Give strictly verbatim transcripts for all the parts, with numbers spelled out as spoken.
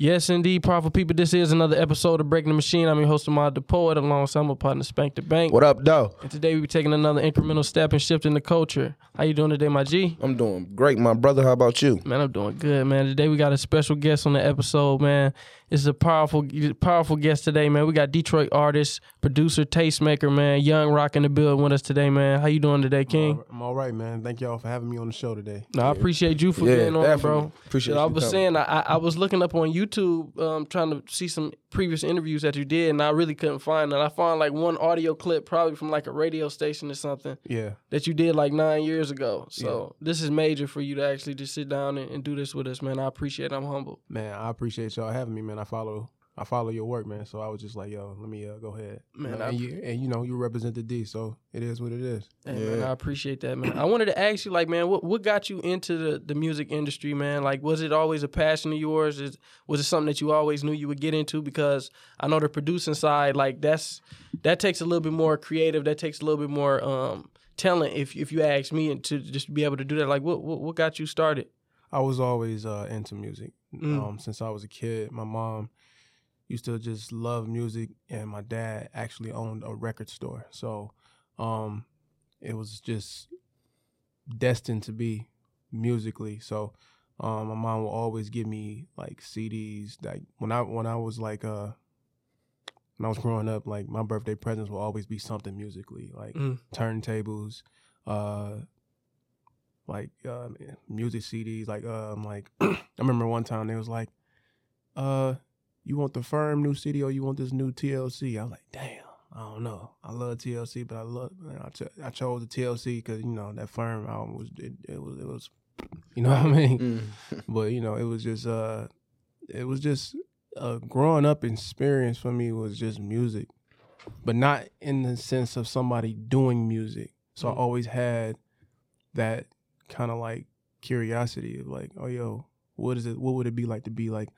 Yes, indeed, Prophet People. This is another episode of Breaking the Machine. I'm your host, Mod the Poet, alongside my partner, Spank the Bank. What up, though? And today we be taking another incremental step and shifting the culture. How you doing today, my G? I'm doing great, my brother. How about you? Man, I'm doing good, man. Today we got a special guest on the episode, man. This is a powerful, powerful guest today, man. We got Detroit artist, producer, tastemaker, man, Young Rocking the Build with us today, man. How you doing today, King? I'm all right, man. Thank y'all for having me on the show today. No, yeah. I appreciate you for yeah, getting on, definitely. Bro. Appreciate you. I was saying, I, I was looking up on YouTube um, trying to see some previous interviews that you did, and I really couldn't find it. I found like one audio clip, probably from like a radio station or something. Yeah. That you did like nine years ago. So yeah. This is major for you to actually just sit down and, and do this with us, man. I appreciate it. I'm humble. Man, I appreciate y'all having me, man. I follow I follow your work, man. So I was just like, yo, let me uh, go ahead. Man, you know, I, and, you, and you know, you represent the D, so it is what it is. Hey, yeah. Man, I appreciate that, man. I wanted to ask you, like, man, what, what got you into the, the music industry, man? Like, was it always a passion of yours? Is, was it something that you always knew you would get into? Because I know the producing side, like, that's that takes a little bit more creative. That takes a little bit more um, talent, if, if you ask me, and to just be able to do that. Like, what, what, what got you started? I was always uh, into music. Mm. Um, since I was a kid, my mom used to just love music, and my dad actually owned a record store. So um, it was just destined to be musically. So um, my mom would always give me like C Ds. Like when I when I was like uh, when I was growing up, like my birthday presents would always be something musically, like mm. turntables, uh, like uh, music C Ds. Like um, like I remember one time they was like, uh. you want the Firm new C D or you want this new T L C? I was like, damn, I don't know. I love T L C, but I love I, ch- I chose the T L C because you know that Firm album was it, it was it was, you know what I mean. Mm. But you know it was just uh, it was just a growing up experience for me was just music, but not in the sense of somebody doing music. So mm. I always had that kind of like curiosity of like, oh yo, what is it? What would it be like to be like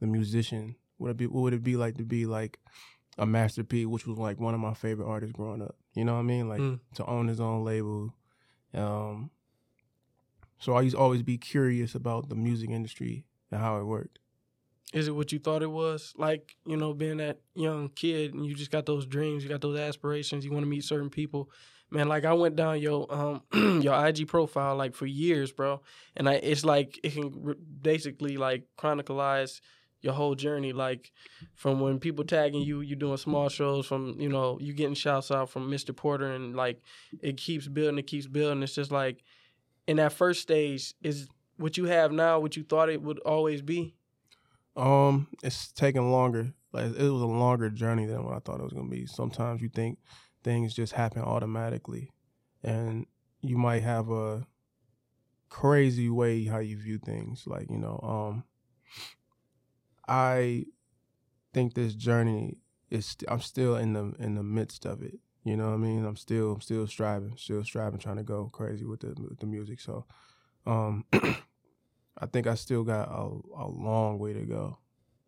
the musician? Would it be, what would it be like to be like a Master P, which was like one of my favorite artists growing up? You know what I mean? Like mm. to own his own label. Um, so I used to always be curious about the music industry and how it worked. Is it what you thought it was? Like, you know, being that young kid and you just got those dreams, you got those aspirations, you want to meet certain people. Man, like I went down your um your I G profile like for years, bro. And I it's like it can basically like chronicalize your whole journey, like from when people tagging you, you doing small shows, from, you know, you getting shouts out from Mister Porter, and like it keeps building, it keeps building. It's just like in that first stage, is what you have now what you thought it would always be? Um, it's taking longer. Like it was a longer journey than what I thought it was gonna be. Sometimes you think things just happen automatically, and you might have a crazy way how you view things. Like, you know, um. I think this journey is. St- I'm still in the in the midst of it. You know what I mean? I'm still I'm still striving, still striving, trying to go crazy with the with the music. So, um, I think I still got a, a long way to go,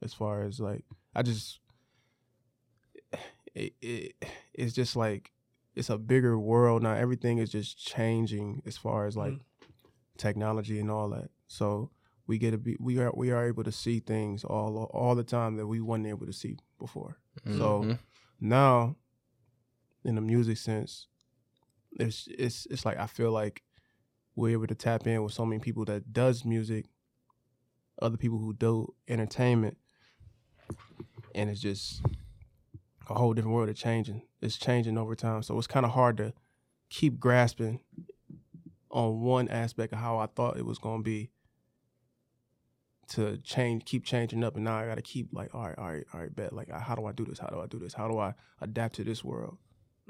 as far as like I just it, it it's just like it's a bigger world now. Everything is just changing as far as like mm-hmm. technology and all that. So. We get to be we are we are able to see things all all the time that we weren't able to see before. Mm-hmm. So now, in the music sense, it's it's it's like I feel like we're able to tap in with so many people that does music, other people who do entertainment, and it's just a whole different world of changing. It's changing over time, so it's kind of hard to keep grasping on one aspect of how I thought it was gonna be. To change, keep changing up, and now I gotta keep like, all right, all right, all right, bet. Like, how do I do this? How do I do this? How do I adapt to this world?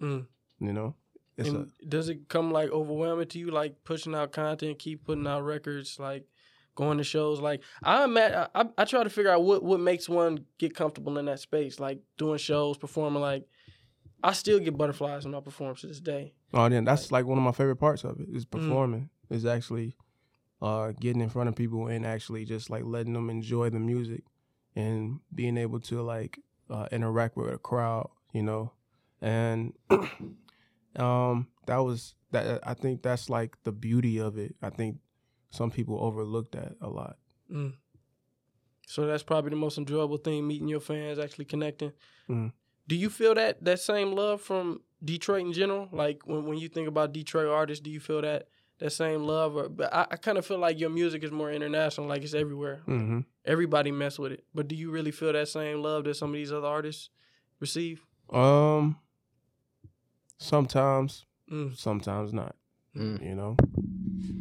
Mm. You know, it's and a, does it come like overwhelming to you? Like pushing out content, keep putting out records, like going to shows. Like I'm at, I, I try to figure out what what makes one get comfortable in that space, like doing shows, performing. Like I still get butterflies when I perform to this day. Oh, then that's like, like one of my favorite parts of it is performing. Mm. Is actually. Uh, getting in front of people and actually just like letting them enjoy the music and being able to like uh, interact with a crowd, you know, and um, that was that. I think that's like the beauty of it. I think some people overlook that a lot. Mm. So that's probably the most enjoyable thing, meeting your fans, actually connecting. Mm. Do you feel that that same love from Detroit in general? Like, when, when you think about Detroit artists, do you feel that that same love? Or, but I, I kind of feel like your music is more international, like it's everywhere. Mm-hmm. Everybody mess with it. But do you really feel that same love that some of these other artists receive? Um, sometimes, mm. sometimes not. Mm. You know,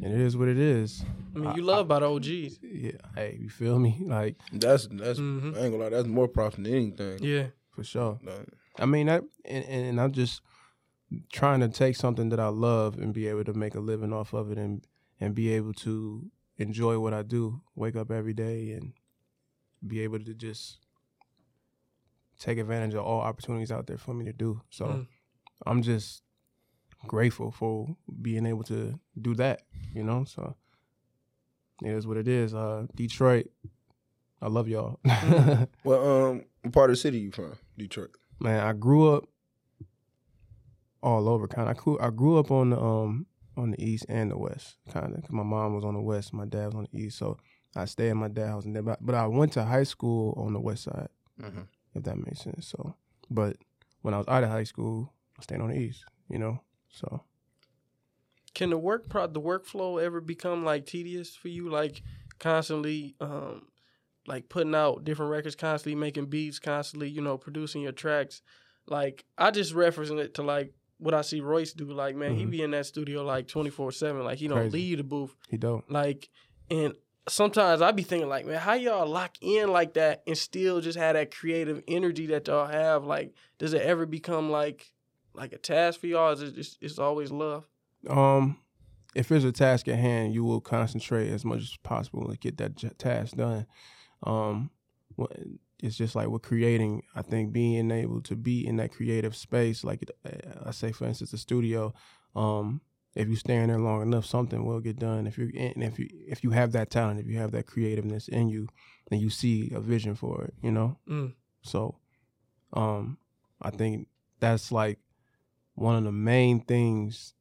and it is what it is. I mean, you I, love I, by the O Gs. Yeah, hey, you feel me? Like that's that's mm-hmm. I ain't gonna lie, that's more props than anything. Yeah, for sure. Like, I mean, that and, and I'm just trying to take something that I love and be able to make a living off of it, and and be able to enjoy what I do, wake up every day, and be able to just take advantage of all opportunities out there for me to do. So mm. I'm just grateful for being able to do that, you know? So it is what it is. Uh, Detroit, I love y'all. Well, um, what part of the city you from, Detroit? Man, I grew up all over, kind of. I grew, I grew up on the, um, on the East and the West, kind of. Cause my mom was on the West, my dad was on the East, so I stayed at my dad's house. And then, but I went to high school on the West Side. Mm-hmm. If that makes sense. So, but when I was out of high school, I stayed on the East, you know. So, can the work pro- the workflow ever become like tedious for you? Like constantly, um, like putting out different records, constantly making beats, constantly, you know, producing your tracks. Like I just referencing it to like what I see Royce do. Like man, mm-hmm. he be in that studio like twenty-four seven. Like he don't Crazy. leave the booth. He don't. Like and. Sometimes I be thinking like, man, how y'all lock in like that and still just have that creative energy that y'all have? Like, does it ever become like like a task for y'all? Is it just, it's always love? Um, if it's a task at hand, you will concentrate as much as possible and get that j- task done. Um, it's just like with creating, I think being able to be in that creative space, like I say, for instance, the studio, um, if you stay in there long enough, something will get done. If you and if you if you have that talent, if you have that creativeness in you, then you see a vision for it, you know. Mm. So, um, I think that's like one of the main things.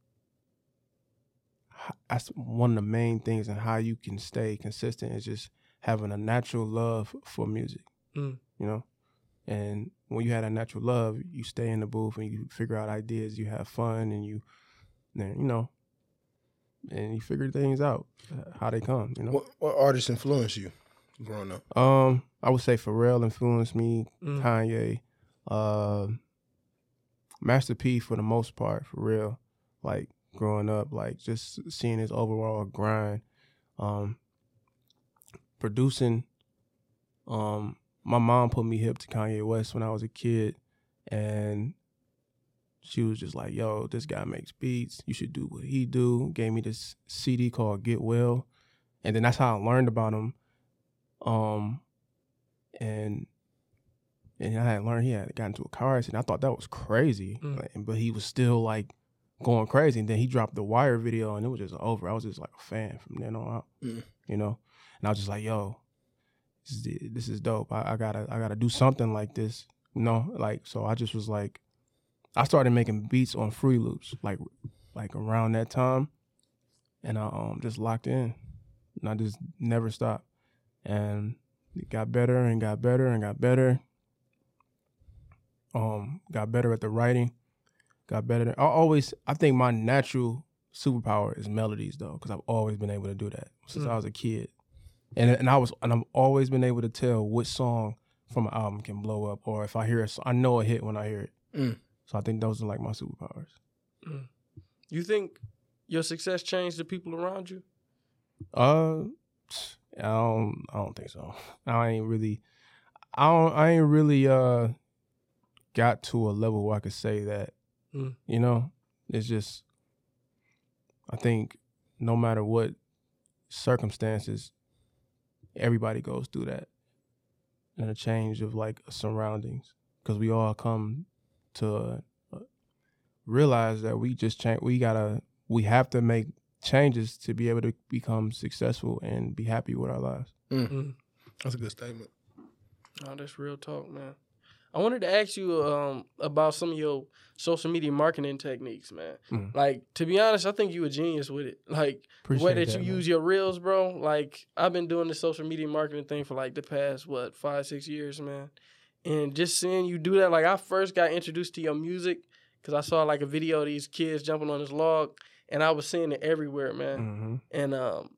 That's one of the main things, and how you can stay consistent is just having a natural love for music, mm. you know. And when you have a natural love, you stay in the booth and you figure out ideas, you have fun, and you. And, you know, and you figure things out, uh, how they come, you know. What, what artists influenced you growing up? Um, I would say Pharrell influenced me, mm. Kanye, uh, Master P for the most part, for real. Like, growing up, like, just seeing his overall grind. Um, producing, um, my mom put me hip to Kanye West when I was a kid, and... she was just like, yo, this guy makes beats. You should do what he do. Gave me this C D called Get Well. And then that's how I learned about him. Um, and and I had learned he had gotten into a car accident. I thought that was crazy. Mm. Like, but he was still, like, going crazy. And then he dropped the Wire video, and it was just over. I was just, like, a fan from then on out, mm. you know? And I was just like, yo, this is, this is dope. I, I gotta I gotta do something like this, you know? Like, so I just was like, I started making beats on free loops, like like around that time, and I um, just locked in, and I just never stopped, and it got better and got better and got better. Um, got better at the writing, got better. I always, I think my natural superpower is melodies though, because I've always been able to do that since mm. I was a kid, and and I was and I've always been able to tell which song from an album can blow up, or if I hear it, I know a hit when I hear it. Mm. So I think those are like my superpowers. Mm. You think your success changed the people around you? Uh, I don't. I don't think so. I ain't really. I don't. I ain't really. Uh, got to a level where I could say that. Mm. You know, it's just. I think no matter what circumstances, everybody goes through that, and a change of like surroundings, because we all come. To uh, realize that we just change, we gotta, we have to make changes to be able to become successful and be happy with our lives. Mm. Mm. That's a good statement. Oh, that's real talk, man. I wanted to ask you um, about some of your social media marketing techniques, man. Mm. Like, to be honest, I think you a genius with it. Like, Appreciate the way that, that you man. use your reels, bro. Like, I've been doing this social media marketing thing for, like, the past, what, five, six years, man. And just seeing you do that, like, I first got introduced to your music because I saw, like, a video of these kids jumping on this log, and I was seeing it everywhere, man. Mm-hmm. And um,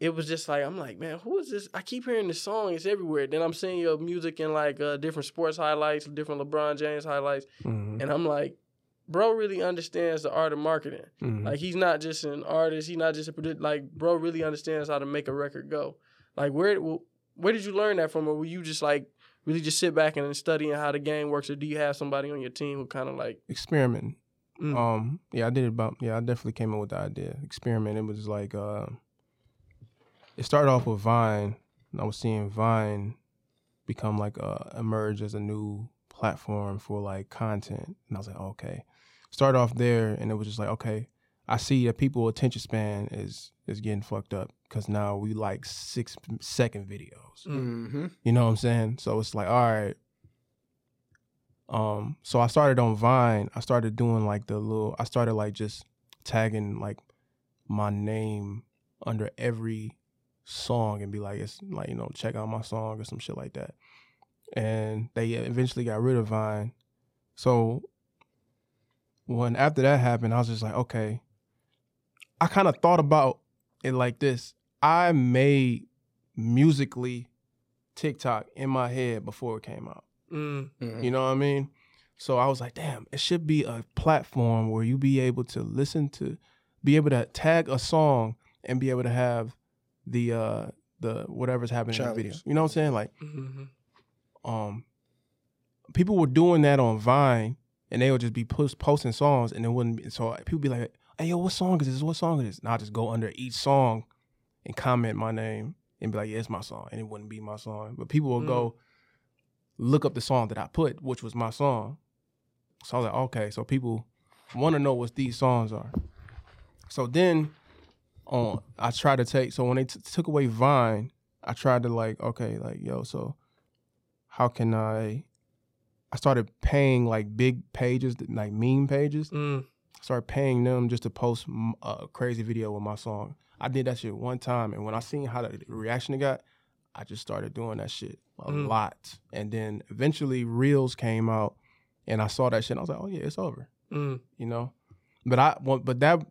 it was just like, I'm like, man, who is this? I keep hearing this song. It's everywhere. Then I'm seeing your music in, like, uh, different sports highlights, different LeBron James highlights. Mm-hmm. And I'm like, bro really understands the art of marketing. Mm-hmm. Like, he's not just an artist. He's not just a producer. Like, bro really understands how to make a record go. Like, where, where did you learn that from? Or were you just, like, really just sit back and studying how the game works, or do you have somebody on your team who kind of like experimenting? Mm. Um, yeah, I did about yeah, I definitely came up with the idea. Experiment. It was like uh, it started off with Vine, and I was seeing Vine become like uh, emerge as a new platform for like content, and I was like, oh, okay. Started off there, and it was just like, okay, I see that people's attention span is is getting fucked up. Because now we like six second videos. Mm-hmm. You know what I'm saying? So it's like, all right. Um, so I started on Vine. I started doing like the little, I started like just tagging like my name under every song and be like, it's like, you know, check out my song or some shit like that. And they eventually got rid of Vine. So when after that happened, I was just like, okay. I kind of thought about it like this. I made musically TikTok in my head before it came out. Mm-hmm. You know what I mean? So I was like, damn, it should be a platform where you be able to listen to, be able to tag a song and be able to have the uh, the whatever's happening Challenge. in the video. You know what I'm saying? Like, mm-hmm. um, people were doing that on Vine and they would just be post- posting songs and it wouldn't be, so people be like, hey, yo, what song is this? What song is this? And I'll just go under each song and comment my name and be like, yeah, it's my song. And it wouldn't be my song. But people will mm. go look up the song that I put, which was my song. So I was like, okay, so people want to know what these songs are. So then on, I tried to take, so when they t- took away Vine, I tried to like, okay, like, yo, so how can I, I started paying like big pages, like meme pages. Mm. I started paying them just to post a crazy video with my song. I did that shit one time, and when I seen how the reaction it got, I just started doing that shit a mm. lot. And then eventually Reels came out, and I saw that shit, and I was like, oh, yeah, it's over, mm. you know? But I, but that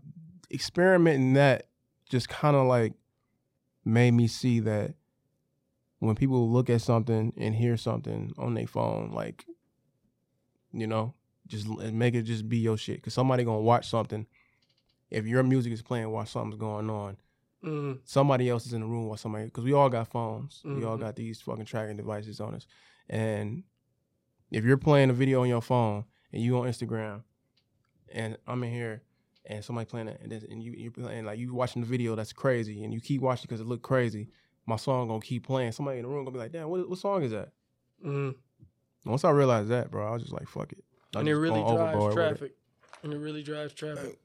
experimenting that just kind of, like, made me see that when people look at something and hear something on their phone, like, you know, just make it just be your shit. Because somebody going to watch something. If your music is playing while something's going on, mm. somebody else is in the room while somebody, because we all got phones. Mm-hmm. We all got these fucking tracking devices on us. And if you're playing a video on your phone and you on Instagram and I'm in here and somebody playing it and, and you, you're playing, like you watching the video that's crazy and you keep watching because it look crazy, my song going to keep playing. Somebody in the room going to be like, damn, what, what song is that? Mm. Once I realized that, bro, I was just like, fuck it. I and it really drives traffic. It. And it really drives traffic.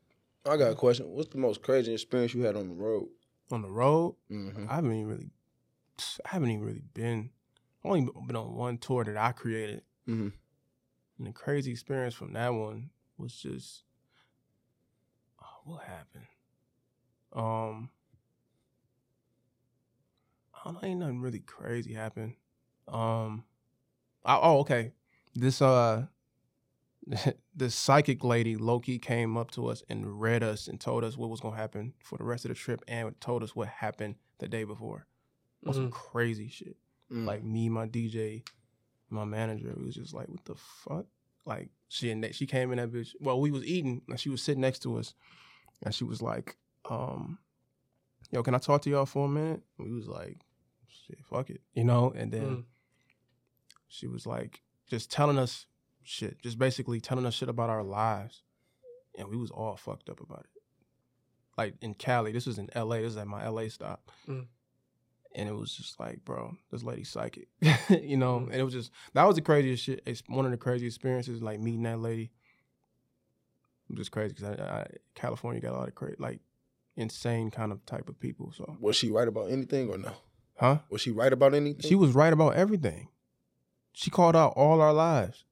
I got a question. What's the most crazy experience you had on the road? On the road? Mm-hmm. I haven't even really, I haven't even really been. I've only been on one tour that I created. Mm-hmm. And the crazy experience from that one was just, oh, what happened? Um, I don't know, ain't nothing really crazy happened. Um, I, oh, okay. This, uh, this psychic lady, low-key, came up to us and read us and told us what was going to happen for the rest of the trip and told us what happened the day before. Mm-hmm. Some crazy shit. Mm-hmm. Like, me, my D J, my manager, we was just like, what the fuck? Like, she and that, she came in that bitch. Well, we was eating, and she was sitting next to us. And she was like, um, yo, can I talk to y'all for a minute? And we was like, shit, fuck it. You know? And then mm-hmm. she was like, just telling us, shit, just basically telling us shit about our lives, and we was all fucked up about it. Like in Cali, this was in L A, this is at my L A stop, mm. and it was just like, bro, this lady's psychic, you know. Mm. And it was just, that was the craziest shit. It's one of the craziest experiences, like meeting that lady. I'm just crazy because I, I, California got a lot of crazy, like insane kind of type of people. So was she right about anything or no? Huh? Was she right about anything? She was right about everything. She called out all our lives.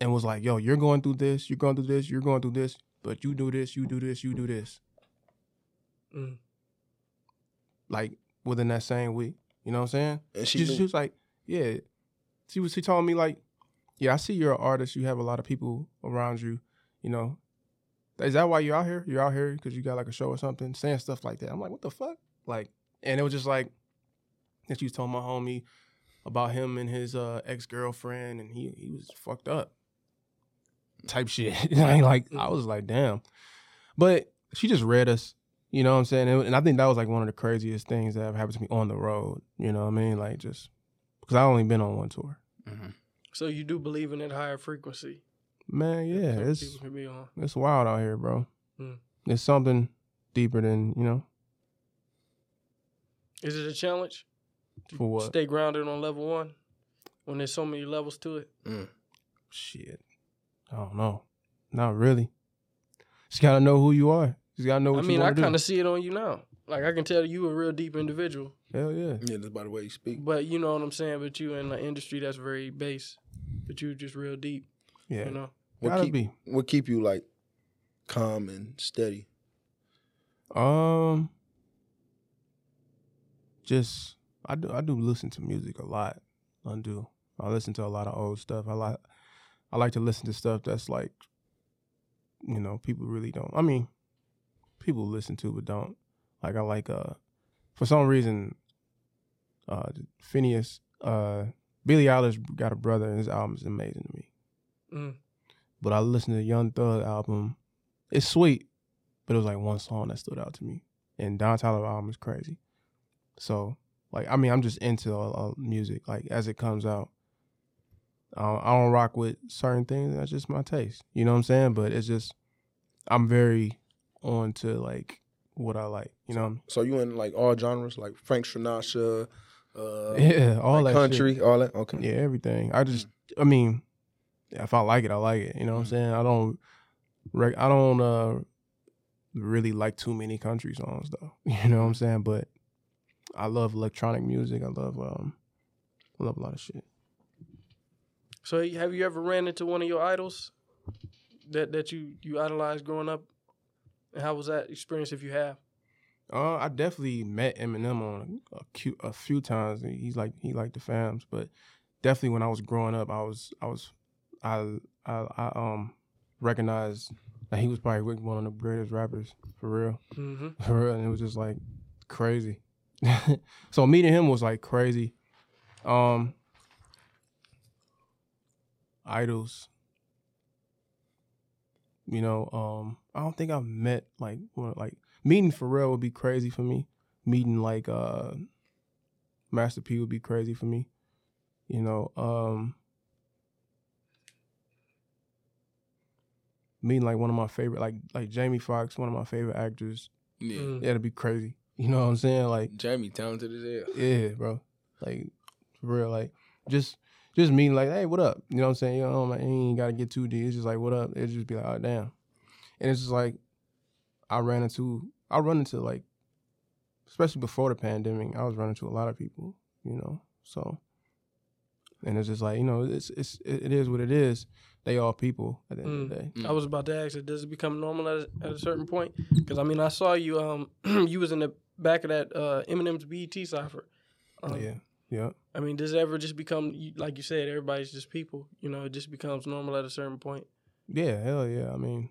and was like, yo, you're going through this, you're going through this, you're going through this, but you do this, you do this, you do this. Mm. Like, within that same week. You know what I'm saying? And she, she, she was like, yeah. She was. She told me, like, yeah, I see you're an artist. You have a lot of people around you, you know. Is that why you're out here? You're out here because you got, like, a show or something? Saying stuff like that. I'm like, what the fuck? Like, and it was just like, and she was telling my homie about him and his uh, ex-girlfriend, and he he was fucked up type shit. I like, I was like, damn. But she just read us, you know what I'm saying? And I think that was, like, one of the craziest things that have happened to me on the road, you know what I mean? Like, just, because I've only been on one tour. Mm-hmm. So you do believe in that higher frequency? Man, yeah. It's, can be on. It's wild out here, bro. Mm. It's something deeper than, you know. Is it a challenge? For what? Stay grounded on level one when there's so many levels to it? Mm. Shit. I don't know. Not really. Just got to know who you are. Just got to know what I mean, you I kind of see it on you now. Like, I can tell you a real deep individual. Hell yeah. Yeah, that's by the way you speak. But you know what I'm saying? But you in the industry that's very base. But you just real deep. Yeah. You know? What keep, be. What keep you, like, calm and steady? Um, just... I do I do listen to music a lot. I do. I listen to a lot of old stuff. I like I like to listen to stuff that's like, you know, people really don't. I mean, people listen to but don't. Like I like uh for some reason uh Finneas, uh Billie Eilish got a brother and his album is amazing to me. Mm. But I listened to the Young Thug album. It's sweet, but it was like one song that stood out to me. And Don Toliver's album is crazy. So Like, I mean, I'm just into uh, music, like, as it comes out. Uh, I don't rock with certain things. That's just my taste. You know what I'm saying? But it's just, I'm very on to, like, what I like, you know? So you in, like, all genres? Like, Frank Sinatra? Uh, yeah, all like that country, shit. All that? Okay. Yeah, everything. I just, I mean, if I like it, I like it. You know what I'm saying? I don't, rec- I don't uh, really like too many country songs, though. You know what I'm saying? But I love electronic music. I love um, I love a lot of shit. So have you ever ran into one of your idols that, that you, you idolized growing up? And how was that experience if you have? Uh, I definitely met Eminem on a, a few times. He's like he liked the fams, but definitely when I was growing up, I was I was I I, I um recognized that he was probably one of the greatest rappers for real, mm-hmm. for real, and it was just like crazy. So meeting him was like crazy. Um, idols. You know, um, I don't think I've met like well, like meeting Pharrell would be crazy for me. Meeting like uh, Master P would be crazy for me. You know, um, meeting like one of my favorite like like Jamie Foxx, one of my favorite actors. Yeah, mm. That'd be crazy. You know what I'm saying? Like Jamie talented as hell. Yeah, bro. Like for real. Like just just me like, hey, what up? You know what I'm saying? You know, like, you ain't gotta get too deep. It's just like what up? It'd just be like, oh damn. And it's just like I ran into I run into like especially before the pandemic, I was running into a lot of people, you know. So and it's just like, you know, it's it's it is what it is. They all people at the end mm. of the day. I was about to ask, does it become normal at a, at a certain point? Because I mean, I saw you. Um, you was in the back of that uh, Eminem's B E T cipher. Um, oh yeah, yeah. I mean, does it ever just become like you said? Everybody's just people. You know, it just becomes normal at a certain point. Yeah, hell yeah. I mean,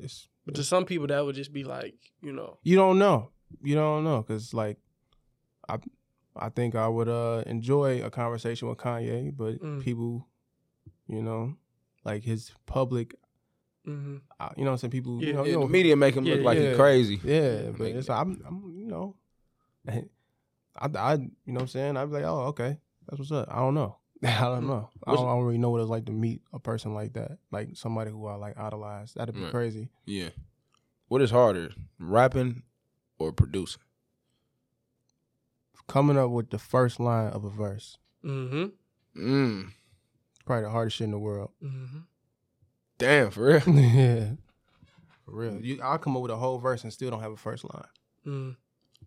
it's. But it's, to some people, that would just be like, you know. You don't know. You don't know because like, I, I think I would uh, enjoy a conversation with Kanye, but mm. people. You know, like his public, mm-hmm. uh, you know what I'm saying? People, yeah, you know, yeah, you know the media make him yeah, look like yeah, he's crazy. Yeah, but it's like, I'm, I'm, you know, I, I, you know what I'm saying? I'd be like, oh, okay, that's what's up. I don't know. I don't know. I don't, I don't really know what it's like to meet a person like that, like somebody who I like idolize. That'd be right. crazy. Yeah. What is harder, rapping or producing? Coming up with the first line of a verse. Mm-hmm. Mm. Probably the hardest shit in the world. Mm-hmm. Damn, for real? Yeah. For real. You, I'll come up with a whole verse and still don't have a first line. Mm.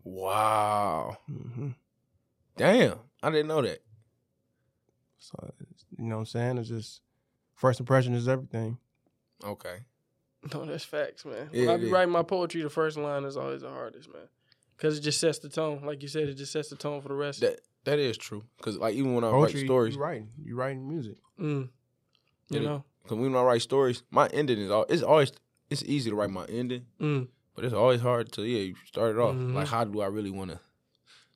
Wow. Mm-hmm. Damn. I didn't know that. So, you know what I'm saying? It's just, first impression is everything. Okay. No, that's facts, man. Yeah, when I be yeah. writing my poetry, the first line is always the hardest, man. Because it just sets the tone. Like you said, it just sets the tone for the rest. That That is true. Because like, even when I poetry, write stories. You're writing. You're writing music. Mm. You and know. Because when I write stories, my ending is all, it's always, it's easy to write my ending. Mm. But it's always hard to, yeah, you start it off. Mm-hmm. Like, how do I really want to?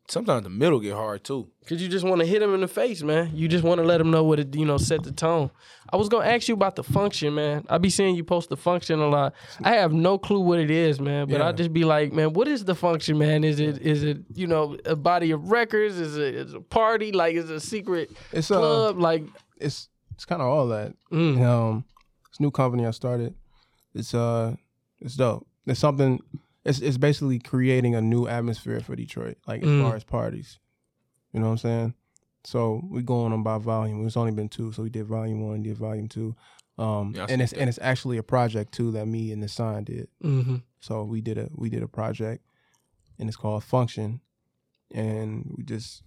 Sometimes the middle get hard, too. Because you just want to hit them in the face, man. You just want to let them know what it, you know, set the tone. I was going to ask you about the function, man. I be seeing you post the function a lot. I have no clue what it is, man. But yeah. I just be like, man, what is the function, man? Is it, is it you know, a body of records? Is it, is it a party? Like, is it a secret it's club? A, like, It's it's kind of all that. Mm. Um, this new company I started, it's uh, it's dope. It's something... It's it's basically creating a new atmosphere for Detroit, like as mm. far as parties. You know what I'm saying? So we going on by volume. It's only been two, so we did volume one, did volume two. Um, yeah, and it's that. and it's actually a project too that me and the sign did. Mm-hmm. So we did a we did a project, and it's called Function, and we just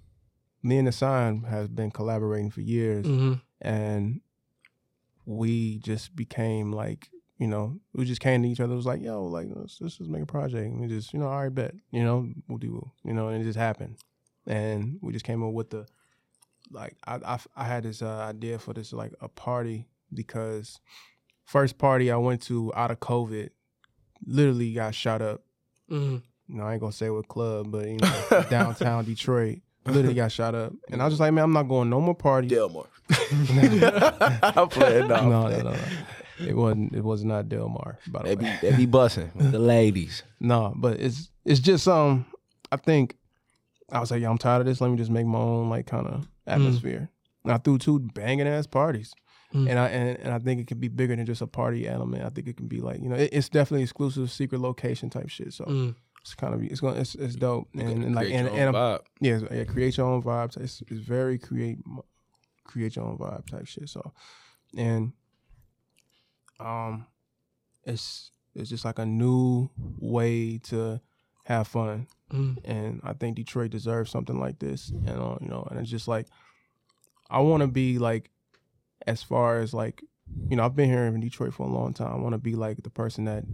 me and the sign has been collaborating for years, mm-hmm. and we just became like. You know, we just came to each other. It was like, yo, like, let's, let's just make a project. And we just, you know, all right, bet. You know, we'll do, you know, and it just happened. And we just came up with the, like, I I, I had this uh, idea for this, like, a party because first party I went to out of COVID literally got shot up. Mm-hmm. You know, I ain't going to say what club, but, you know, downtown Detroit. Literally got shot up. And I was just like, man, I'm not going no more parties. Delmar. I'm playing. No, I'm no, playing. no, no, no. It wasn't. It was not Delmar. By the they way, be, they be bussing with the ladies. No, but it's it's just um. I think I was like, yo, I'm tired of this. Let me just make my own like kind of atmosphere. Mm. And I threw two banging ass parties, mm. and I and, and I think it could be bigger than just a party element. I think it can be like you know, it, it's definitely exclusive, secret location type shit. So mm. it's kind of it's going it's, it's dope and, and like and, and a, yeah yeah create your own vibes. It's, it's very create create your own vibe type shit. So and. Um, it's it's just like a new way to have fun, mm. and I think Detroit deserves something like this. And uh, you know, and it's just like I want to be like, as far as like, you know, I've been here in Detroit for a long time. I want to be like the person that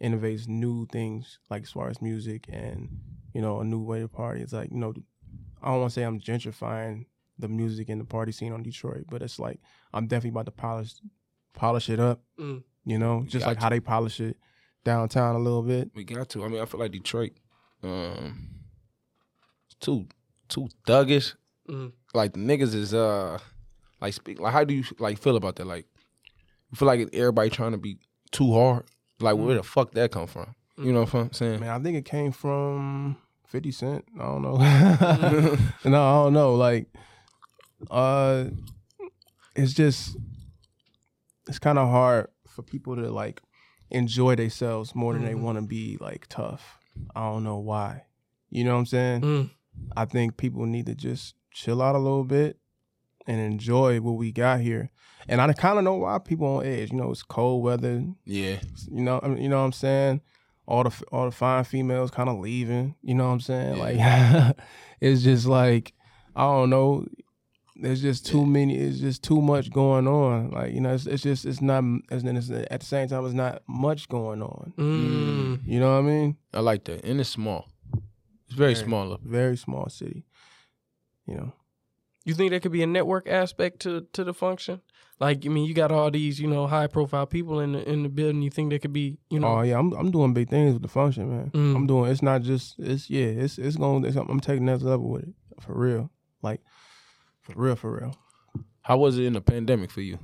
innovates new things, like as far as music and you know, a new way to party. It's like you know, I don't want to say I'm gentrifying the music and the party scene on Detroit, but it's like I'm definitely about to polish. Polish it up, mm. you know, just like to. How they polish it downtown a little bit. We got to. I mean, I feel like Detroit, um, too, too thuggish. Mm. Like niggas is uh, like speak. Like, how do you like feel about that? Like, you feel like everybody trying to be too hard. Like, mm. where the fuck that come from? Mm. You know what I'm saying? Man, I think it came from fifty Cent. I don't know. No, I don't know. Like, uh, it's just. It's kind of hard for people to like enjoy themselves more than mm-hmm. they want to be like tough. I don't know why. You know what I'm saying? Mm. I think people need to just chill out a little bit and enjoy what we got here. And I kind of know why people on edge. You know, it's cold weather. Yeah. You know, I mean, you know what I'm saying? All the all the fine females kind of leaving. You know what I'm saying? Yeah. Like it's just like I don't know. There's just too many. It's just too much going on. Like you know, it's, it's just it's not. It's, it's, at the same time, it's not much going on. Mm. You know what I mean? I like that, and it's small. It's very, very small, up. very small city. You know. You think there could be a network aspect to to the function? Like I mean, you got all these you know high profile people in the in the building. You think there could be you know? Oh yeah, I'm I'm doing big things with the function, man. Mm. I'm doing. It's not just. It's yeah. It's it's going. It's, I'm taking that level with it for real. Like. For real, for real. How was it in the pandemic for you?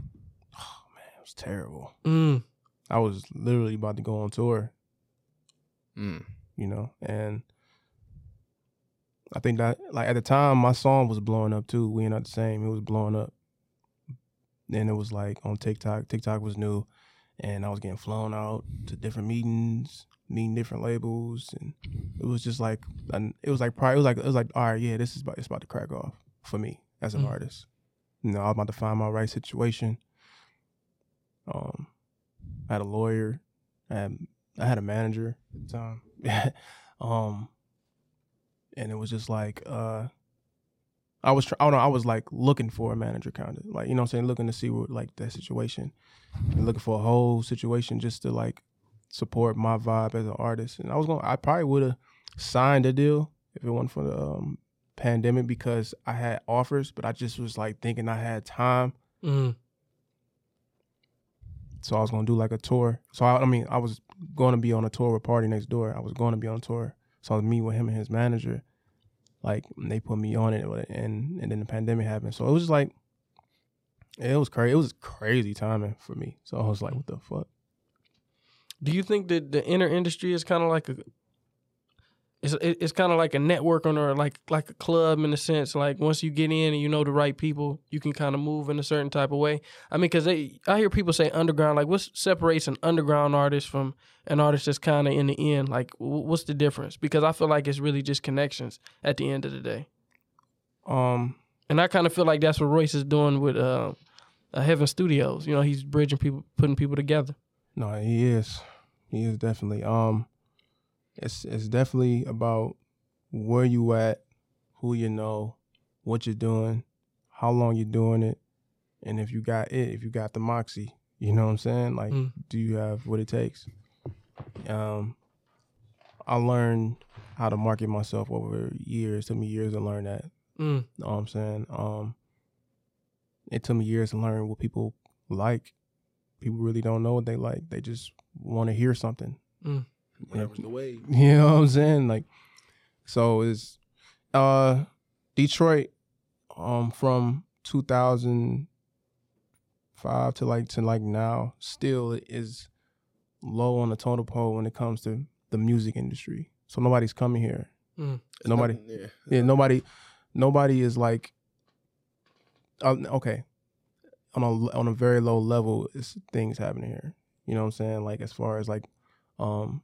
Oh, man, it was terrible. Mm. I was literally about to go on tour. Mm. You know, and I think that, like, at the time, my song was blowing up, too. We ain't not the same. It was blowing up. Then it was, like, on TikTok. TikTok was new, and I was getting flown out to different meetings, meeting different labels, and it was just, like, it was, like, probably, it was, like, it was like all right, yeah, this is about, it's about to crack off for me. As an mm. artist, you know, I'm about to find my right situation. Um, I had a lawyer, I had, I had a manager at the time, um, and it was just like uh, I was trying, I don't know, I was like looking for a manager kind of, like, you know what I'm saying? Looking to see what, like, that situation, and looking for a whole situation just to like support my vibe as an artist. And I was going to, I probably would have signed a deal if it wasn't for the um, pandemic, because I had offers, but I just was like thinking I had time. Mm. So I was going to do like a tour. So I, I mean, I was going to be on a tour with Party Next Door. I was going to be on a tour. So I was meeting with him and his manager. Like, they put me on it, and and then the pandemic happened. So it was just like, it was crazy. It was crazy timing for me. So I was like, what the fuck? Do you think that the inner industry is kind of like a, it's it's kind of like a networking, or like like a club in a sense? Like, once you get in and you know the right people, you can kind of move in a certain type of way. I mean, because they, I hear people say underground. Like, what separates an underground artist from an artist that's kind of in the end? Like, what's the difference? Because I feel like it's really just connections at the end of the day. Um, and I kind of feel like that's what Royce is doing with uh, Heaven Studios. You know, he's bridging people, putting people together. No, he is. He is definitely. Um, it's it's definitely about where you at, who you know, what you're doing, how long you're doing it, and if you got it, if you got the moxie, you know what I'm saying? Like, mm. do you have what it takes? Um, I learned how to market myself over years. It took me years to learn that. Mm. Know what I'm saying? Um, it took me years to learn what people like. People really don't know what they like. They just want to hear something. Mm. Whatever's the wave. You know what I'm saying? Like, so it's uh, Detroit um, from two thousand five to like to like now still is low on the totem pole when it comes to the music industry. So nobody's coming here. Mm. Nobody. Yeah. Nobody. Nobody is like. Uh, okay. On a, on a very low level, it's things happening here. You know what I'm saying? Like, as far as, like, um,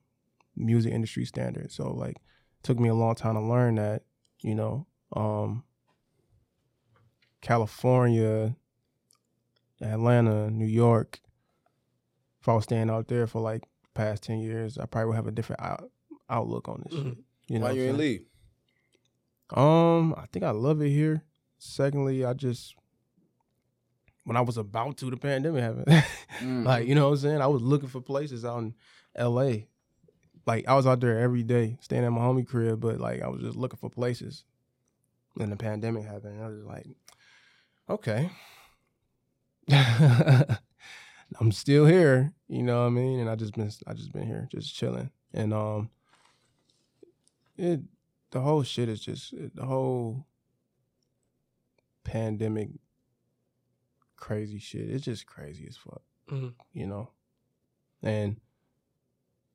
music industry standards. So, like, took me a long time to learn that, you know. Um, California, Atlanta, New York, if I was staying out there for, like, the past ten years, I probably would have a different out- outlook on this mm-hmm. shit. You know Why you ain't leave? Um, I think I love it here. Secondly, I just... When I was about to, the pandemic happened. mm. Like, you know what I'm saying? I was looking for places out in L A. Like, I was out there every day, staying at my homie crib, but, like, I was just looking for places. And the pandemic happened, and I was like, okay. I'm still here, you know what I mean? And I just been, I just been here, just chilling. And um, it, the whole shit is just, it, the whole pandemic crazy shit. It's just crazy as fuck, mm-hmm. you know. And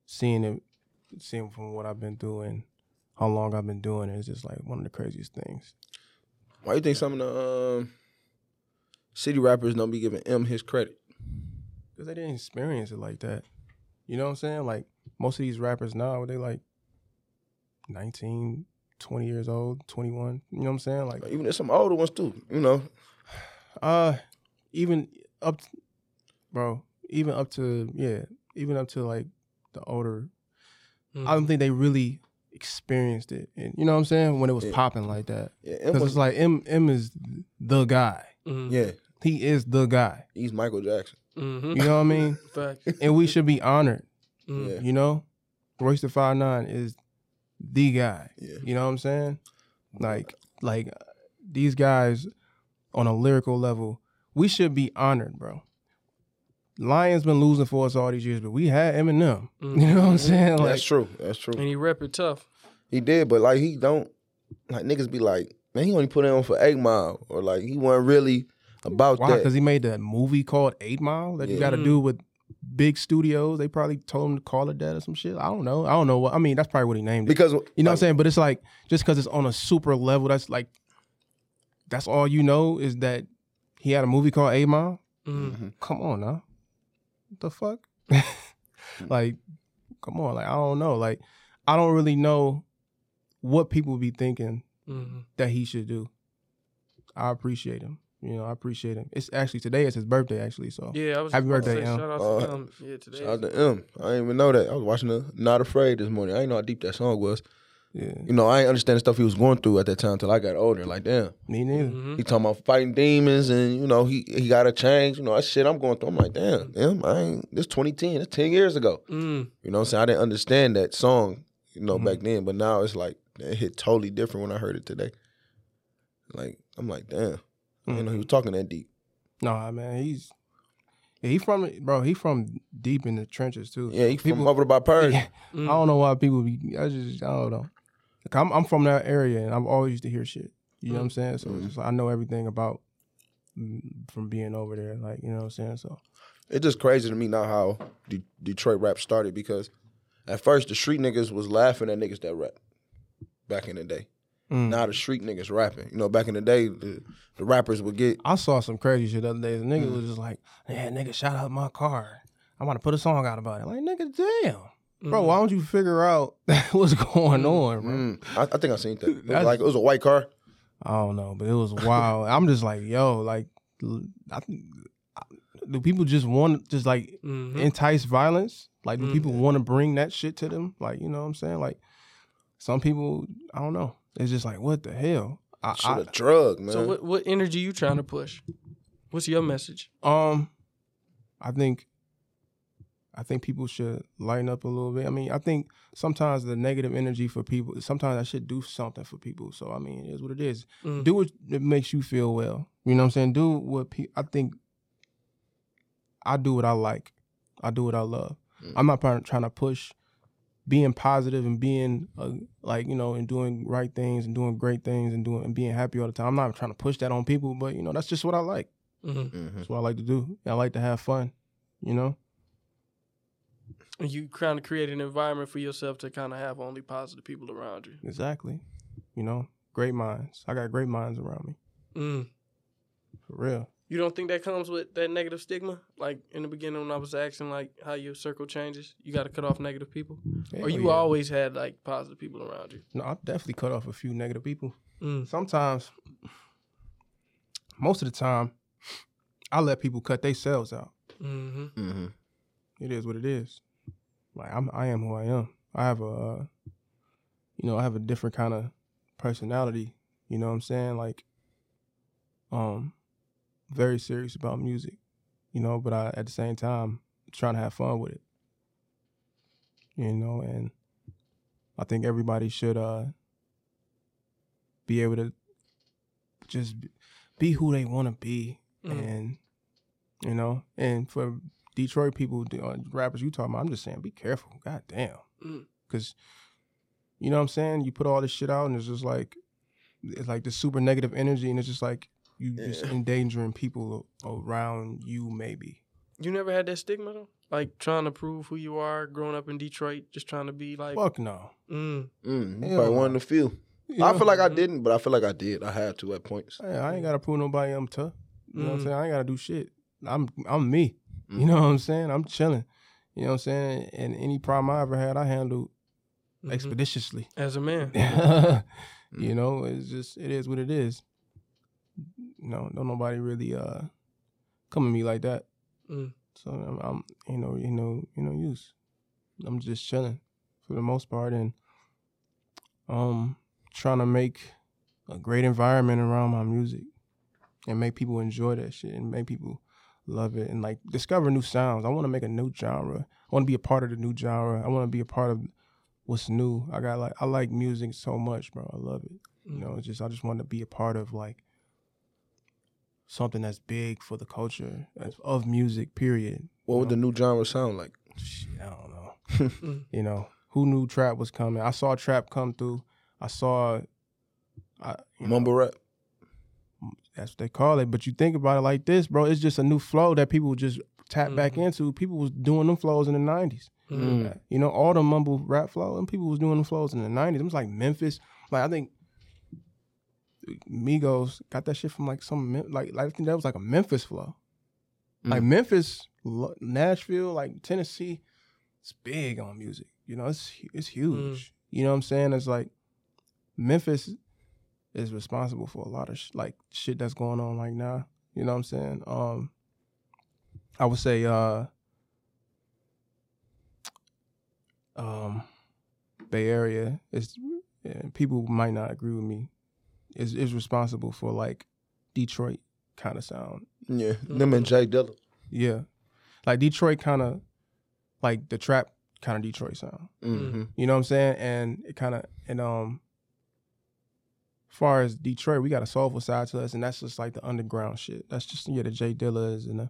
seeing it, seeing from what I've been through and how long I've been doing it, it's just like one of the craziest things. Why do you think some of the um, city rappers don't be giving M his credit? Because they didn't experience it like that. You know what I'm saying? Like, most of these rappers now, they like nineteen, twenty years old, twenty-one. You know what I'm saying? Like, even there's some older ones too. You know, uh. Even up, to, bro. Even up to yeah. Even up to like the older. Mm. I don't think they really experienced it. And, you know what I'm saying? When it was yeah. popping like that, because yeah, it's like M. M is the guy. Mm. Yeah, he is the guy. He's Michael Jackson. Mm-hmm. You know what I mean? And we should be honored. Mm. Yeah. You know, Royce da five nine is the guy. Yeah. You know what I'm saying? Like, like these guys on a lyrical level. We should be honored, bro. Lion's been losing for us all these years, but we had Eminem. Mm-hmm. You know what I'm saying? Like, that's true. That's true. And he repped it tough. He did, but like he don't like niggas be like, man, he only put it on for eight mile, or like he wasn't really about Why? that. Why? Because he made that movie called eight mile that yeah. you got to mm-hmm. do with big studios. They probably told him to call it that or some shit. I don't know. I don't know what. I mean, that's probably what he named it. Because you know like, what I'm saying. But it's like just because it's on a super level, that's like that's all you know is that. He had a movie called eight mile. Mm-hmm. Come on now. What the fuck? Like, come on. Like, I don't know. Like, I don't really know what people be thinking mm-hmm. that he should do. I appreciate him. You know, I appreciate him. It's actually, today is his birthday, actually. So, yeah, I was happy birthday, say, M. Shout out to uh, M. Yeah, today. Shout out to M. I didn't even know that. I was watching the Not Afraid this morning. I didn't know how deep that song was. Yeah. You know, I ain't understand the stuff he was going through at that time until I got older. Like, damn. Me neither. Mm-hmm. He talking about fighting demons and, you know, he he got to change. You know, that shit I'm going through. I'm like, damn, damn, I ain't, this twenty ten, that's ten years ago. Mm. You know what I'm saying? I didn't understand that song, you know, mm-hmm. back then. But now it's like, it hit totally different when I heard it today. Like, I'm like, damn. Mm-hmm. I didn't know he was talking that deep. Nah, man, he's... He from bro. He from deep in the trenches too. Yeah, he people, from over by Purge. Yeah, mm. I don't know why people be. I just I don't know. Like I'm I'm from that area and I've always used to hear shit. You mm. know what I'm saying? So mm. it's just like I know everything about from being over there. Like you know what I'm saying? So it's just crazy to me now how De- Detroit rap started because at first the street niggas was laughing at niggas that rap back in the day. Mm. Now the street niggas rapping. You know, back in the day, the, the rappers would get... I saw some crazy shit the other day. The nigga mm. was just like, yeah, nigga, shot up my car. I'm about to put a song out about it. Like, nigga, damn. Mm. Bro, why don't you figure out what's going on, bro? Mm. I, I think I seen that. It was, like, it was a white car. I don't know, but it was wild. I'm just like, yo, like, I, I, do people just want to just, like, mm-hmm. entice violence? Like, do mm. people want to bring that shit to them? Like, you know what I'm saying? Like, some people, I don't know. It's just like, what the hell? I should have drug, man. So what, what energy you trying to push? What's your message? Um, I think I think people should lighten up a little bit. I mean, I think sometimes the negative energy for people, sometimes I should do something for people. So, I mean, it is what it is. Mm. Do what it makes you feel well. You know what I'm saying? Do what pe- I think I do what I like. I do what I love. Mm. I'm not trying to push being positive and being uh, like, you know, and doing right things and doing great things and doing and being happy all the time. I'm not trying to push that on people, but, you know, that's just what I like. Mm-hmm. Mm-hmm. That's what I like to do. I like to have fun, you know? And you kind of create an environment for yourself to kind of have only positive people around you. Exactly. You know, great minds. I got great minds around me. Mm. For real. You don't think that comes with that negative stigma? Like, in the beginning when I was asking, like, how your circle changes, you got to cut off negative people? Hell or you yeah. always had, like, positive people around you? No, I definitely cut off a few negative people. Mm. Sometimes, most of the time, I let people cut themselves out. Mm-hmm. Mm-hmm. It is what it is. Like, I'm, I am who I am. I have a, uh, you know, I have a different kind of personality. You know what I'm saying? Like, um... very serious about music, you know, but I, at the same time, trying to have fun with it, you know, and I think everybody should uh, be able to just be who they want to be. Mm. And, you know, and for Detroit people, uh, rappers you talking about, I'm just saying, be careful. God damn. Because, mm. you know what I'm saying? You put all this shit out and it's just like, it's like this super negative energy and it's just like, you yeah. just endangering people around you, maybe. You never had that stigma, though? Like, trying to prove who you are, growing up in Detroit, just trying to be like... Fuck no. Mm. Mm, you probably one of the few. Yeah. I feel like I didn't, but I feel like I did. I had to at points. Hey, I ain't got to prove nobody I'm tough. You mm. know what I'm saying? I ain't got to do shit. I'm I'm me. Mm. You know what I'm saying? I'm chilling. You know what I'm saying? And any problem I ever had, I handled mm-hmm. expeditiously. As a man. mm. You know, it's just, it is what it is. No, don't nobody really uh, come at me like that. Mm. So I'm, I'm, you know, you know, you know, use. I'm just chilling for the most part and um, trying to make a great environment around my music and make people enjoy that shit and make people love it and like discover new sounds. I want to make a new genre. I want to be a part of the new genre. I want to be a part of what's new. I got like I like music so much, bro. I love it. Mm. You know, it's just I just want to be a part of like. Something that's big for the culture of music, period. What would the new genre sound like? I don't know. You know, who knew trap was coming? I saw trap come through. I saw... I, Mumble know, rap. That's what they call it. But you think about it like this, bro. It's just a new flow that people just tap mm-hmm. back into. People was doing them flows in the nineties. Mm-hmm. You know, all the mumble rap flow, and people was doing them flows in the nineties. It was like Memphis. Like, I think... Migos got that shit from like some like, like I think that was like a Memphis flow, mm. like Memphis, Nashville, like Tennessee. It's big on music, you know. It's it's huge. Mm. You know what I'm saying? It's like Memphis is responsible for a lot of sh- like shit that's going on right now. You know what I'm saying? Um, I would say, uh, um, Bay Area is and people might not agree with me, is is responsible for like Detroit kind of sound. Yeah, mm-hmm. Them and J Dilla. Yeah, like Detroit kind of, like the trap kind of Detroit sound. Mm-hmm. You know what I'm saying? And it kind of and um. far as Detroit, we got a soulful side to us, and that's just like the underground shit. That's just yeah, the J Dilla's and the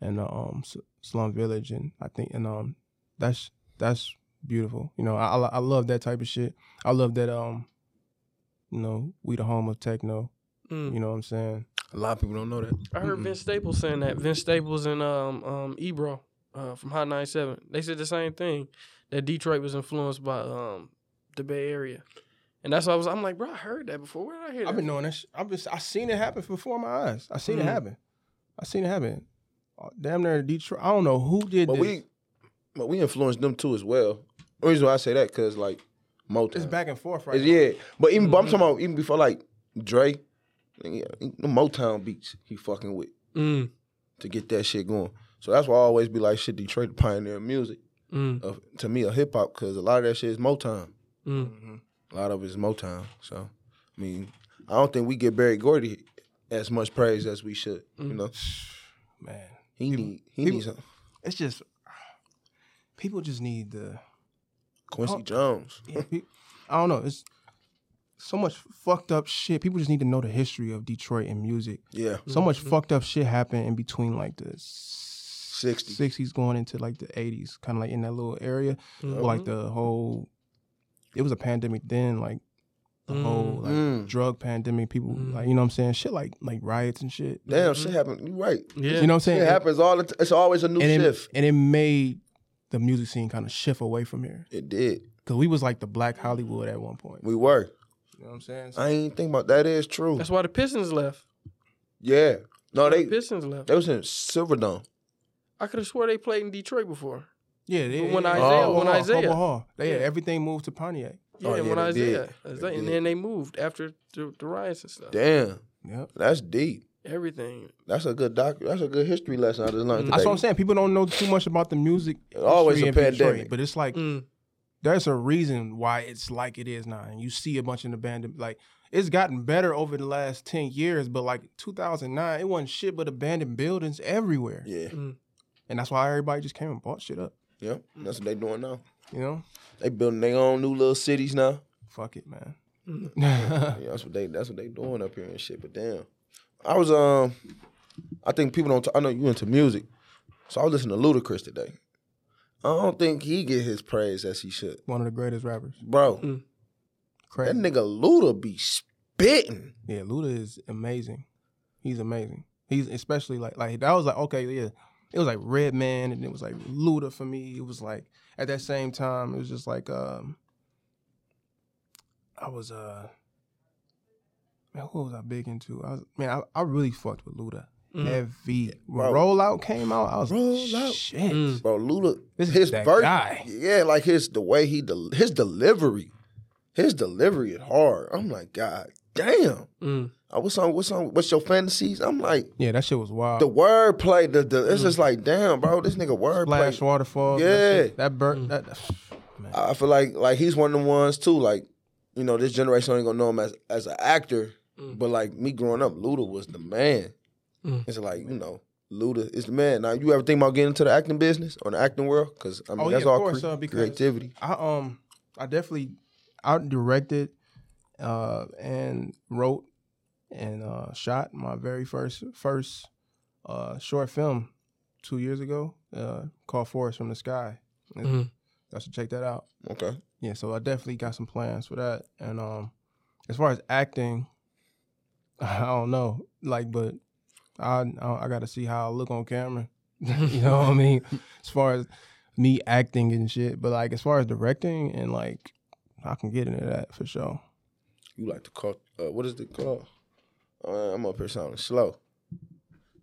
and the um Slum Village, and I think and um that's that's beautiful. You know, I I love that type of shit. I love that um you know we the home of techno. Mm. You know what I'm saying? A lot of people don't know that. I heard Mm-mm. Vince Staples saying that. Vince Staples and um um Ebro uh, from Hot ninety-seven. They said the same thing, that Detroit was influenced by um the Bay Area. And that's why I was. I'm like, bro, I heard that before. Where did I hear that? I've been knowing that. Sh- I've been. I seen it happen before my eyes. I seen mm-hmm. it happen. I seen it happen. Oh, damn near Detroit. I don't know who did but this. We, but we influenced them too as well. The reason why I say that because like Motown. It's back and forth, right? It's, now. Yeah, but even mm-hmm. but I'm talking about even before like Dre, yeah, the Motown beats he fucking with mm. to get that shit going. So that's why I always be like, shit, Detroit the pioneer of music. Mm. Of, to me, of hip hop, because a lot of that shit is Motown. Mm. Mm-hmm. A lot of it is Motown, so I mean, I don't think we get Barry Gordy as much praise as we should. Mm. You know, man, he people, need he people, needs something. It's just people just need the Quincy Jones. Yeah, people, I don't know. It's so much fucked up shit. People just need to know the history of Detroit and music. Yeah, so mm-hmm. much fucked up shit happened in between like the sixties, sixties going into like the eighties, kind of like in that little area, mm-hmm. or, like the whole. It was a pandemic then, like the mm, whole like, mm. drug pandemic. People, mm. like you know what I'm saying? Shit like like riots and shit. Damn, mm-hmm. shit happened. You right. Yeah. You know what I'm saying? Shit it happens all the time. It's always a new and shift. It, and it made the music scene kind of shift away from here. It did. Because we was like the Black Hollywood at one point. We were. You know what I'm saying? So, I ain't think about that. That is true. That's why the Pistons left. Yeah. No, they the Pistons left. They was in Silverdome. I could have swore they played in Detroit before. Yeah, they, when Isaiah, oh, when oh, Isaiah, oh, oh, oh. they yeah. had everything moved to Pontiac. Yeah, oh, yeah when Isaiah, Isaiah and then they moved after the, the riots and stuff. Damn, yep. That's deep. Everything. That's a good doc. That's a good history lesson I just learned. Mm. That's what I'm saying. People don't know too much about the music. Always a pandemic, Detroit, but it's like mm. there's a reason why it's like it is now, and you see a bunch in the band like. It's gotten better over the last ten years, but like two thousand nine, it wasn't shit but abandoned buildings everywhere. Yeah, mm. and that's why everybody just came and bought shit up. Yeah, that's what they doing now. You know, they building their own new little cities now. Fuck it, man. yeah, that's what they that's what they doing up here and shit. But damn, I was um, I think people don't. T- I know you into music, so I was listening to Ludacris today. I don't think he get his praise as he should. One of the greatest rappers, bro. Mm. Crazy. That nigga Luda be spitting. Yeah, Luda is amazing. He's amazing. He's especially like like that was like okay yeah. It was like Redman, and it was like Luda for me. It was like at that same time, it was just like um, I was uh, man, who was I big into? I was man, I, I really fucked with Luda. Mm. Heavy bro. Rollout came out. I was Roll like, out. Shit, mm. bro. Luda, this is his that verse, guy. Yeah, like his the way he del- his delivery, his delivery is hard. I'm like, God damn. Mm. What's on? What's on? What's your fantasies? I'm like, yeah, that shit was wild. The wordplay, the, the it's mm. just like, damn, bro, this nigga wordplay. Splash waterfall, yeah, that, that burnt. Mm. That, man. I feel like like he's one of the ones too. Like, you know, this generation ain't gonna know him as as an actor, mm. but like me growing up, Luda was the man. Mm. It's like you know, Luda is the man. Now you ever think about getting into the acting business or the acting world? Because I mean, oh, that's yeah, all course, cre- uh, creativity. I um, I definitely, I directed, uh, and wrote. And uh, shot my very first first uh, short film two years ago uh, called Forest from the Sky. Mm-hmm. Y'all should check that out. Okay. Yeah, so I definitely got some plans for that. And um, as far as acting, I don't know. Like, but I I, I got to see how I look on camera. You know what I mean? As far as me acting and shit. But like, as far as directing and like, I can get into that for sure. You like to call? Uh, what is it called? Uh, I'm up here sounding slow.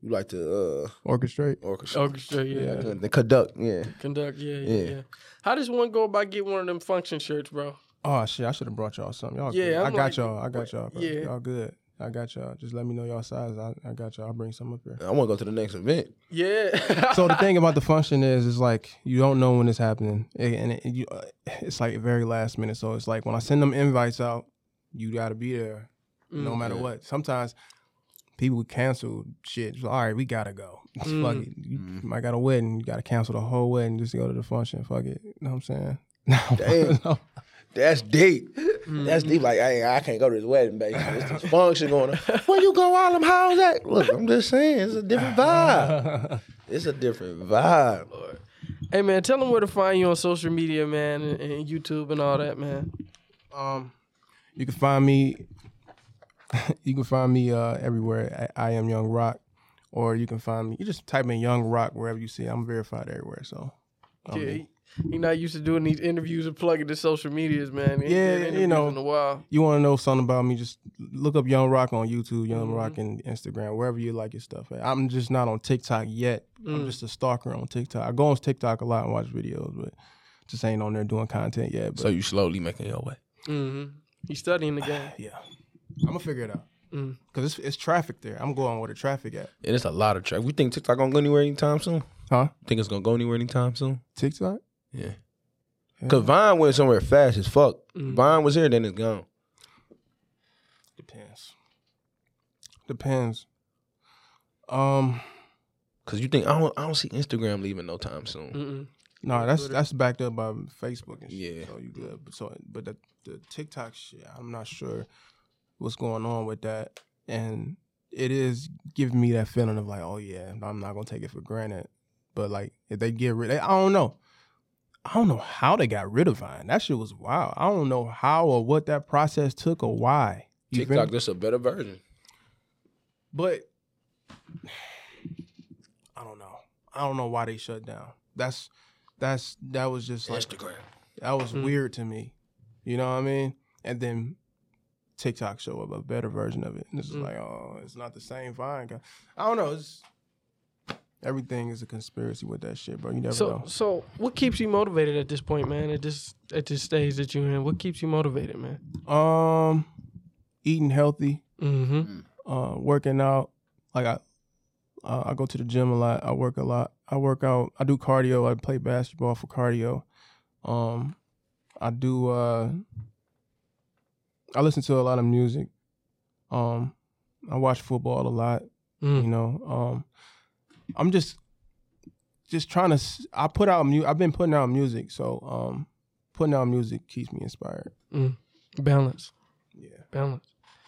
You like to uh, orchestrate, orchestrate, orchestrate, yeah. yeah. The conduct, yeah, conduct, yeah, yeah, yeah, yeah. How does one go about get one of them function shirts, bro? Oh shit, I should have brought y'all something. Y'all, yeah, I got like, y'all, I got y'all, bro. Yeah, y'all good. I got y'all. Just let me know y'all size. I, I got y'all. I'll bring some up here. I want to go to the next event. Yeah. So the thing about the function is, it's like, you don't know when it's happening. It, and it, you, uh, it's like very last minute. So it's like, when I send them invites out, you got to be there no mm-hmm. matter what. Sometimes people cancel shit. Just, all right, we got to go. Mm-hmm. Fuck it. You, mm-hmm. I got a wedding. You got to cancel the whole wedding just to go to the function. Fuck it. You know what I'm saying? Damn. No. That's deep. Mm-hmm. That's deep. Like, I, I can't go to this wedding, basically. It's this function going on. Where you go, all them hoes at? Look, I'm just saying, it's a different vibe. It's a different vibe, Lord. Hey, man, tell them where to find you on social media, man, and, and YouTube and all that, man. Um, you can find me. You can find me uh, everywhere. I, I am Young Rock, or you can find me. You just type in Young Rock wherever you see. I'm verified everywhere, so. Um, yeah. You're not used to doing these interviews and plugging the social medias, man. It yeah, you know, in a while. You want to know something about me, just look up Young Rock on YouTube, Young mm-hmm. Rock and Instagram, wherever you like your stuff at. I'm just not on TikTok yet. Mm. I'm just a stalker on TikTok. I go on TikTok a lot and watch videos, but just ain't on there doing content yet. But. So you slowly making your way. Mm-hmm. You studying the game. Yeah. I'm going to figure it out. Because mm. it's, it's traffic there. I'm going where the traffic at. And it's a lot of traffic. You think TikTok going to go anywhere anytime soon? Huh? Think it's going to go anywhere anytime soon? TikTok? Yeah. Because Vine went somewhere fast as fuck. Mm-hmm. Vine was here, then it's gone. Depends. Depends. Um, Because you think, I don't I don't see Instagram leaving no time soon. Mm-mm. No, that's that's backed up by Facebook and shit. Yeah. So you good. So, but the, the TikTok shit, I'm not sure what's going on with that. And it is giving me that feeling of like, oh yeah, I'm not going to take it for granted. But like, if they get rid of it, I don't know. I don't know how they got rid of Vine. That shit was wild. I don't know how or what that process took or why. You TikTok, that's a better version. But I don't know. I don't know why they shut down. That's that's that was just like Instagram. That was mm-hmm. weird to me. You know what I mean? And then TikTok showed up a better version of it. And it's mm-hmm. like, oh, it's not the same Vine. I don't know. It's Everything is a conspiracy with that shit, bro. You never so, know. So, what keeps you motivated at this point, man? At this at this stage that you're in, what keeps you motivated, man? Um, eating healthy, mm-hmm. uh, working out. Like I, uh, I go to the gym a lot. I work a lot. I work out. I do cardio. I play basketball for cardio. Um, I do. Uh, I listen to a lot of music. Um, I watch football a lot. Mm. You know. Um. I'm just, just trying to. I put out. Mu- I've been putting out music, so um, putting out music keeps me inspired. Mm. Balance, yeah. Balance,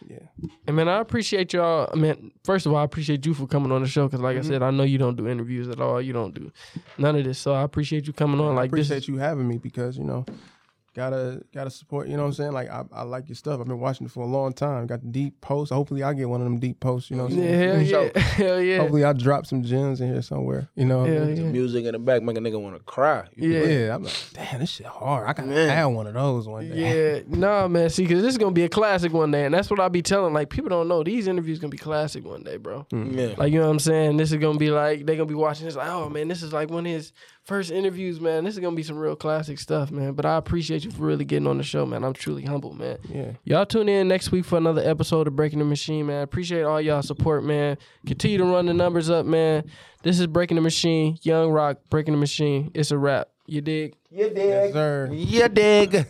yeah. And man, I appreciate y'all. I mean, first of all, I appreciate you for coming on the show because, like mm-hmm. I said, I know you don't do interviews at all. You don't do none of this, so I appreciate you coming on. I like appreciate this. You having me because you know, gotta gotta support. You know what I'm saying? Like I, I like your stuff. I've been watching it for a long time. Got the deep posts. Hopefully I get one of them deep posts. You know what I'm saying? Hell yeah, hell yeah. Hopefully I drop some gems in here somewhere. You know, yeah. The music in the back make a nigga want to cry. You yeah, yeah. I'm like, damn, this shit hard. I gotta have one of those one day. Yeah, nah, man. See, because this is gonna be a classic one day, and that's what I be telling. Like people don't know these interviews gonna be classic one day, bro. Mm. Yeah. Like you know what I'm saying? This is gonna be like they gonna be watching this. Like oh man, this is like one of his first interviews, man. This is gonna be some real classic stuff, man. But I appreciate you for really getting on the show, man. I'm truly humble, man. Yeah. Y'all tune in next week for another episode of Breaking the Machine, man. Appreciate all y'all support, man. Continue to run the numbers up, man. This is Breaking the Machine, Young Rock, Breaking the Machine. It's a wrap. You dig? You dig. Yes, sir. You dig.